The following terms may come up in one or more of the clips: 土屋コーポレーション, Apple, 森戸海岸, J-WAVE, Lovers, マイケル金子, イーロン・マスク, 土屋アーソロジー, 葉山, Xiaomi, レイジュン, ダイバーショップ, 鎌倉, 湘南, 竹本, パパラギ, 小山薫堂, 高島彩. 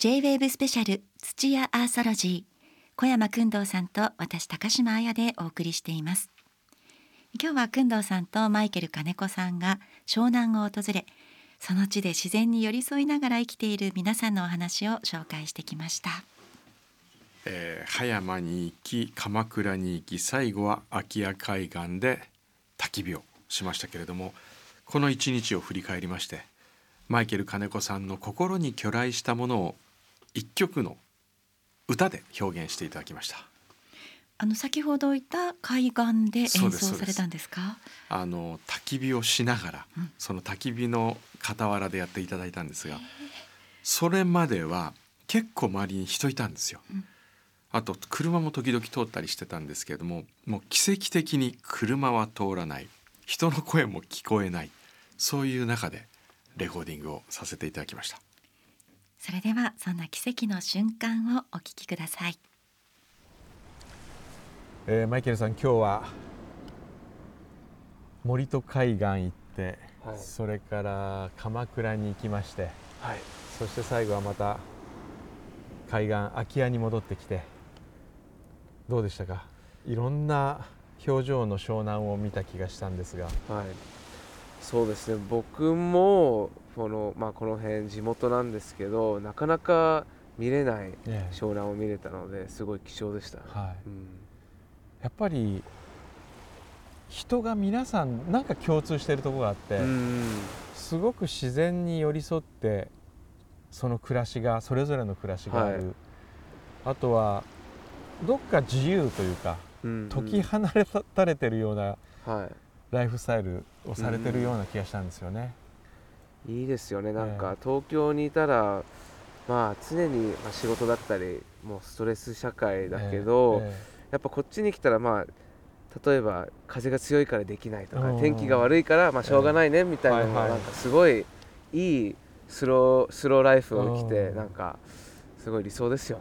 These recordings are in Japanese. J-WAVE スペシャル土屋アーソロジー、小山薫堂さんと私高島彩でお送りしています。今日は薫堂さんとマイケル金子さんが湘南を訪れ、その地で自然に寄り添いながら生きている皆さんのお話を紹介してきました。葉山に行き、鎌倉に行き、最後は空き家海岸で焚き火をしましたけれども、この一日を振り返りまして、マイケル金子さんの心に去来したものを一曲の歌で表現していただきました。先ほど言った海岸で演奏されたんですか？焚き火をしながら、その焚き火の傍らでやっていただいたんですが、それまでは結構周りに人いたんですよ、あと車も時々通ったりしてたんですけれども、もう奇跡的に車は通らない、人の声も聞こえない、そういう中でレコーディングをさせていただきました。それではそんな奇跡の瞬間をお聞きください。マイケルさん、今日は森戸海岸行って、はい、それから鎌倉に行きまして、はい、そして最後はまた海岸空き家に戻ってきて、どうでしたか？いろんな表情の湘南を見た気がしたんですが、はい、そうですね。僕もこの辺地元なんですけど、なかなか見れない湘南を見れたので、すごい貴重でした、はいうん、やっぱり人が皆さんなんか共通しているところがあって、すごく自然に寄り添って、その暮らしが、それぞれの暮らしがある、はい、あとはどっか自由というか、解き放たれてるようなライフスタイルをされてるような気がしたんですよね、いいですよね。なんか東京にいたら、常に仕事だったりもうストレス社会だけど、やっぱこっちに来たら、例えば風が強いからできないとか、天気が悪いからしょうがないねみたいなのが、なんかすごいいいスローライフを生きて、なんかすごい理想ですよ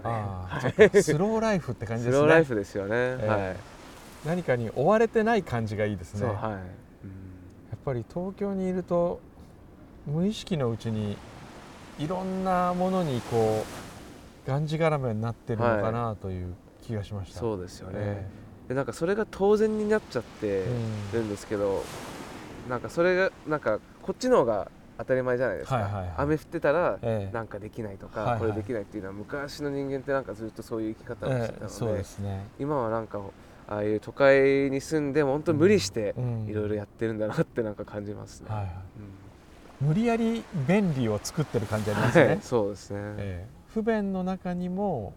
ね。スローライフって感じですね。スローライフですよね、はい、何かに追われてない感じがいいですね。そう、はいうん、やっぱり東京にいると無意識のうちにいろんなものにこうがんじがらめになってるのかなという気がしました、はい、そうですよね、でなんかそれが当然になっちゃってるんですけど、なんかそれがなんかこっちの方が当たり前じゃないですか、雨降ってたらなんかできないとか、これできないっていうのは、昔の人間ってなんかずっとそういう生き方をしてたので、そうですね、今はなんかああいう都会に住んでも本当に無理していろいろやってるんだなってなんか感じますね、無理やり便利を作ってる感じありますね、はい、そうですね、不便の中にも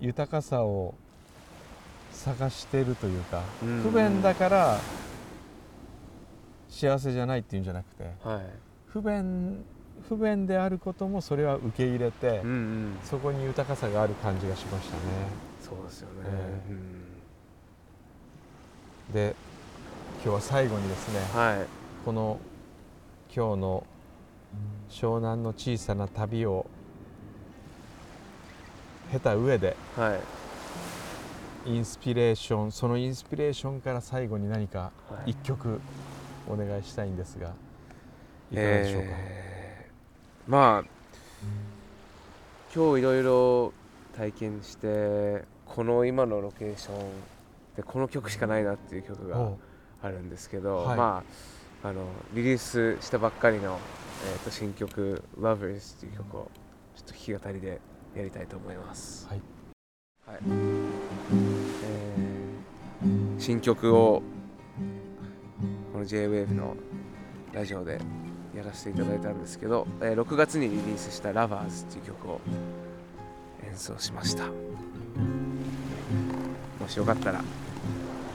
豊かさを探してるというか、不便だから幸せじゃないっていうんじゃなくて、はい、不便であることもそれは受け入れて、そこに豊かさがある感じがしましたね。そうですよね、で今日は最後にですね、この今日の湘南の小さな旅を経た上で、インスピレーション、そのインスピレーションから最後に何か一曲お願いしたいんですが、いかがでしょうか？今日いろいろ体験して、この今のロケーションでこの曲しかないなっていう曲があるんですけど、リリースしたばっかりの、新曲 Lovers っていう曲をちょっと弾き語りでやりたいと思います、新曲をこの J-WAVE のラジオでやらせていただいたんですけど、6月にリリースした「Lovers」っていう曲を演奏しました。もしよかったら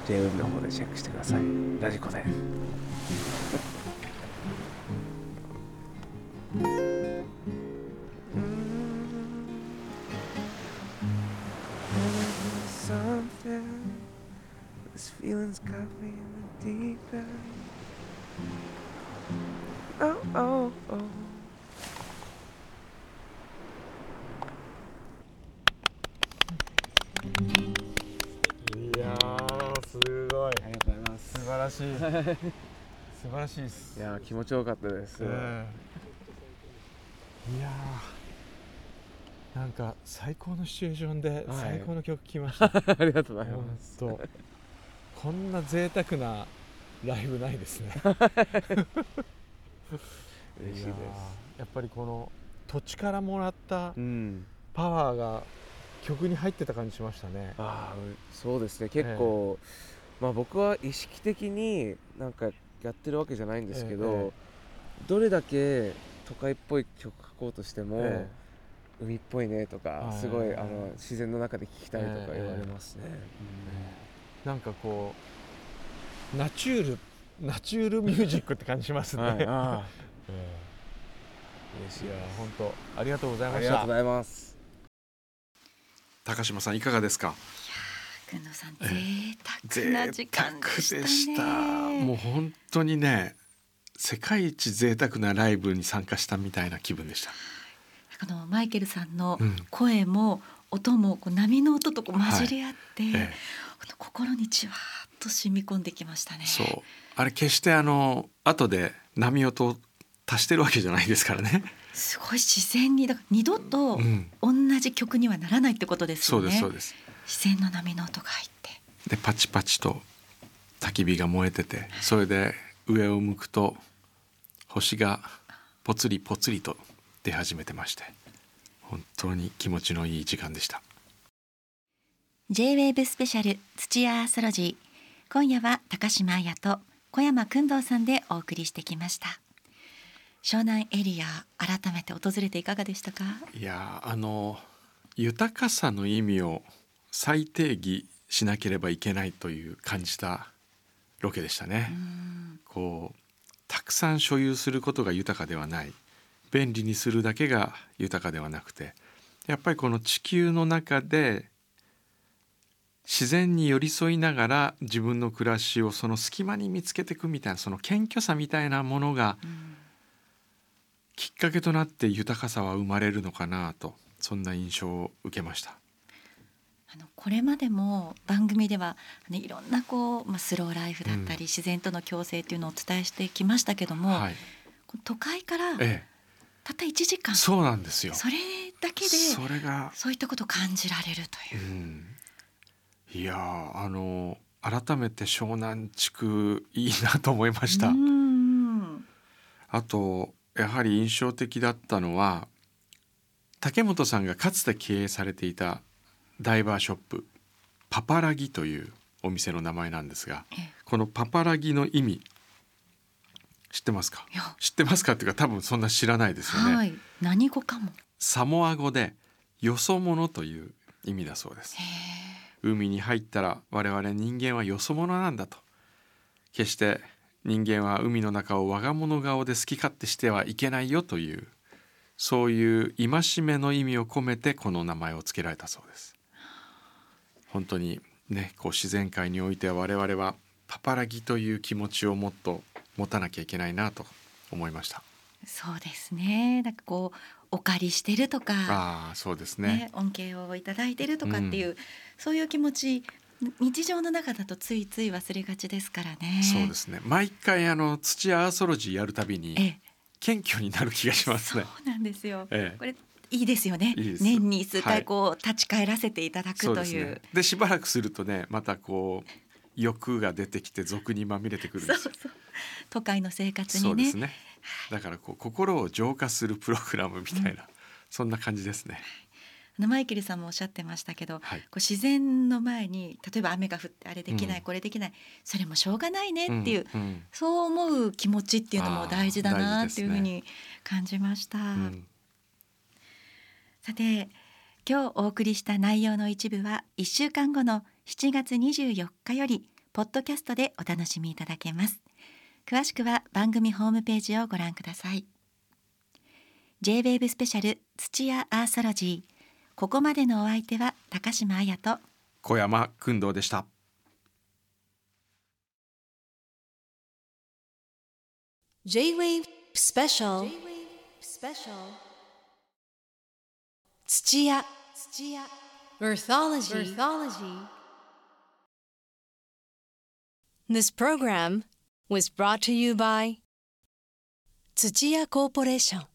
J-WAVE の方でチェックしてください。ラジコで。素晴らしいです。いや、気持ちよかったです、いやなんか最高のシチュエーションで最高の曲聴きました、はい、ありがとうございますとこんな贅沢なライブないですね嬉しいです。やっぱりこの土地からもらったパワーが曲に入ってた感じしましたね、うん、あそうですね結構、まあ、僕は意識的になんかやってるわけじゃないんですけど、どれだけ都会っぽい曲書こうとしても、海っぽいねとかすごいあの自然の中で聴きたいとか言われますね、なんかこうナチュールミュージックって感じしますね、はい、あ嬉しいや本当ありがとうございました。ありがとうございます。高島さんいかがですか。いやー、くんどさん贅沢な時間でしたね。贅沢でした。もう本当にね世界一贅沢なライブに参加したみたいな気分でした。あのマイケルさんの声も音もこう波の音とこう混じり合って、心にじわっと染み込んできましたね。そうあれ決してあの後で波音を足してるわけじゃないですからね。すごい自然にだから二度と同じ曲にはならないってことですよね、そうですそうです。自然の波の音が入ってでパチパチと焚き火が燃えててそれで上を向くと星がぽつりぽつりと出始めてまして本当に気持ちのいい時間でした。 J-WAVE スペシャル土屋アストロジー今夜は高島彩と小山薫堂さんでお送りしてきました。湘南エリア改めて訪れていかがでしたか。いやあの豊かさの意味を再定義しなければいけないという感じたロケでしたね。こうたくさん所有することが豊かではない便利にするだけが豊かではなくてやっぱりこの地球の中で自然に寄り添いながら自分の暮らしをその隙間に見つけていくみたいなその謙虚さみたいなものがきっかけとなって豊かさは生まれるのかなとそんな印象を受けました。これまでも番組では、いろんなこう、スローライフだったり、自然との共生というのをお伝えしてきましたけども、都会から、たった1時間そうなんですよ。それだけでそれがそういったことを感じられるという、いや改めて湘南地区いいなと思いました。あとやはり印象的だったのは竹本さんがかつて経営されていたダイバーショップパパラギというお店の名前なんですがこのパパラギの意味知ってますか。知ってますかっていうか多分そんな知らないですよね、はい、何語かもサモア語でよそ者という意味だそうです。海に入ったら我々人間はよそ者なんだと決して人間は海の中を我が物顔で好き勝手してはいけないよというそういう戒めの意味を込めてこの名前を付けられたそうです。本当にねこう自然界においては我々はパパラギという気持ちをもっと持たなきゃいけないなと思いました。そうですねなんかこうお借りしてるとかそうですね、恩恵をいただいてるとかっていう、そういう気持ち日常の中だとついつい忘れがちですからね。そうですね毎回土屋アーソロジーやるたびに謙虚になる気がしますね。そうなんですよ、これいいですよね。いいです年に数回こう、立ち返らせていただくという。そうですねでしばらくするとねまたこう欲が出てきて俗にまみれてくるんですよ。そうそう都会の生活にね。そうですねだからこう心を浄化するプログラムみたいな、そんな感じですね。マイケルさんもおっしゃってましたけど、こう自然の前に例えば雨が降ってあれできない、これできないそれもしょうがないねっていう、そう思う気持ちっていうのも大事だなっていうふうに感じました、さて今日お送りした内容の一部は1週間後の7月24日よりポッドキャストでお楽しみいただけます。詳しくは番組ホームページをご覧ください。 J-WAVE スペシャル土屋アーソロジーここまでのお相手は高島彩と小山薫堂でした。J-WAVE スペシャル土屋Earthology This program was brought to you by 土屋コーポレーション。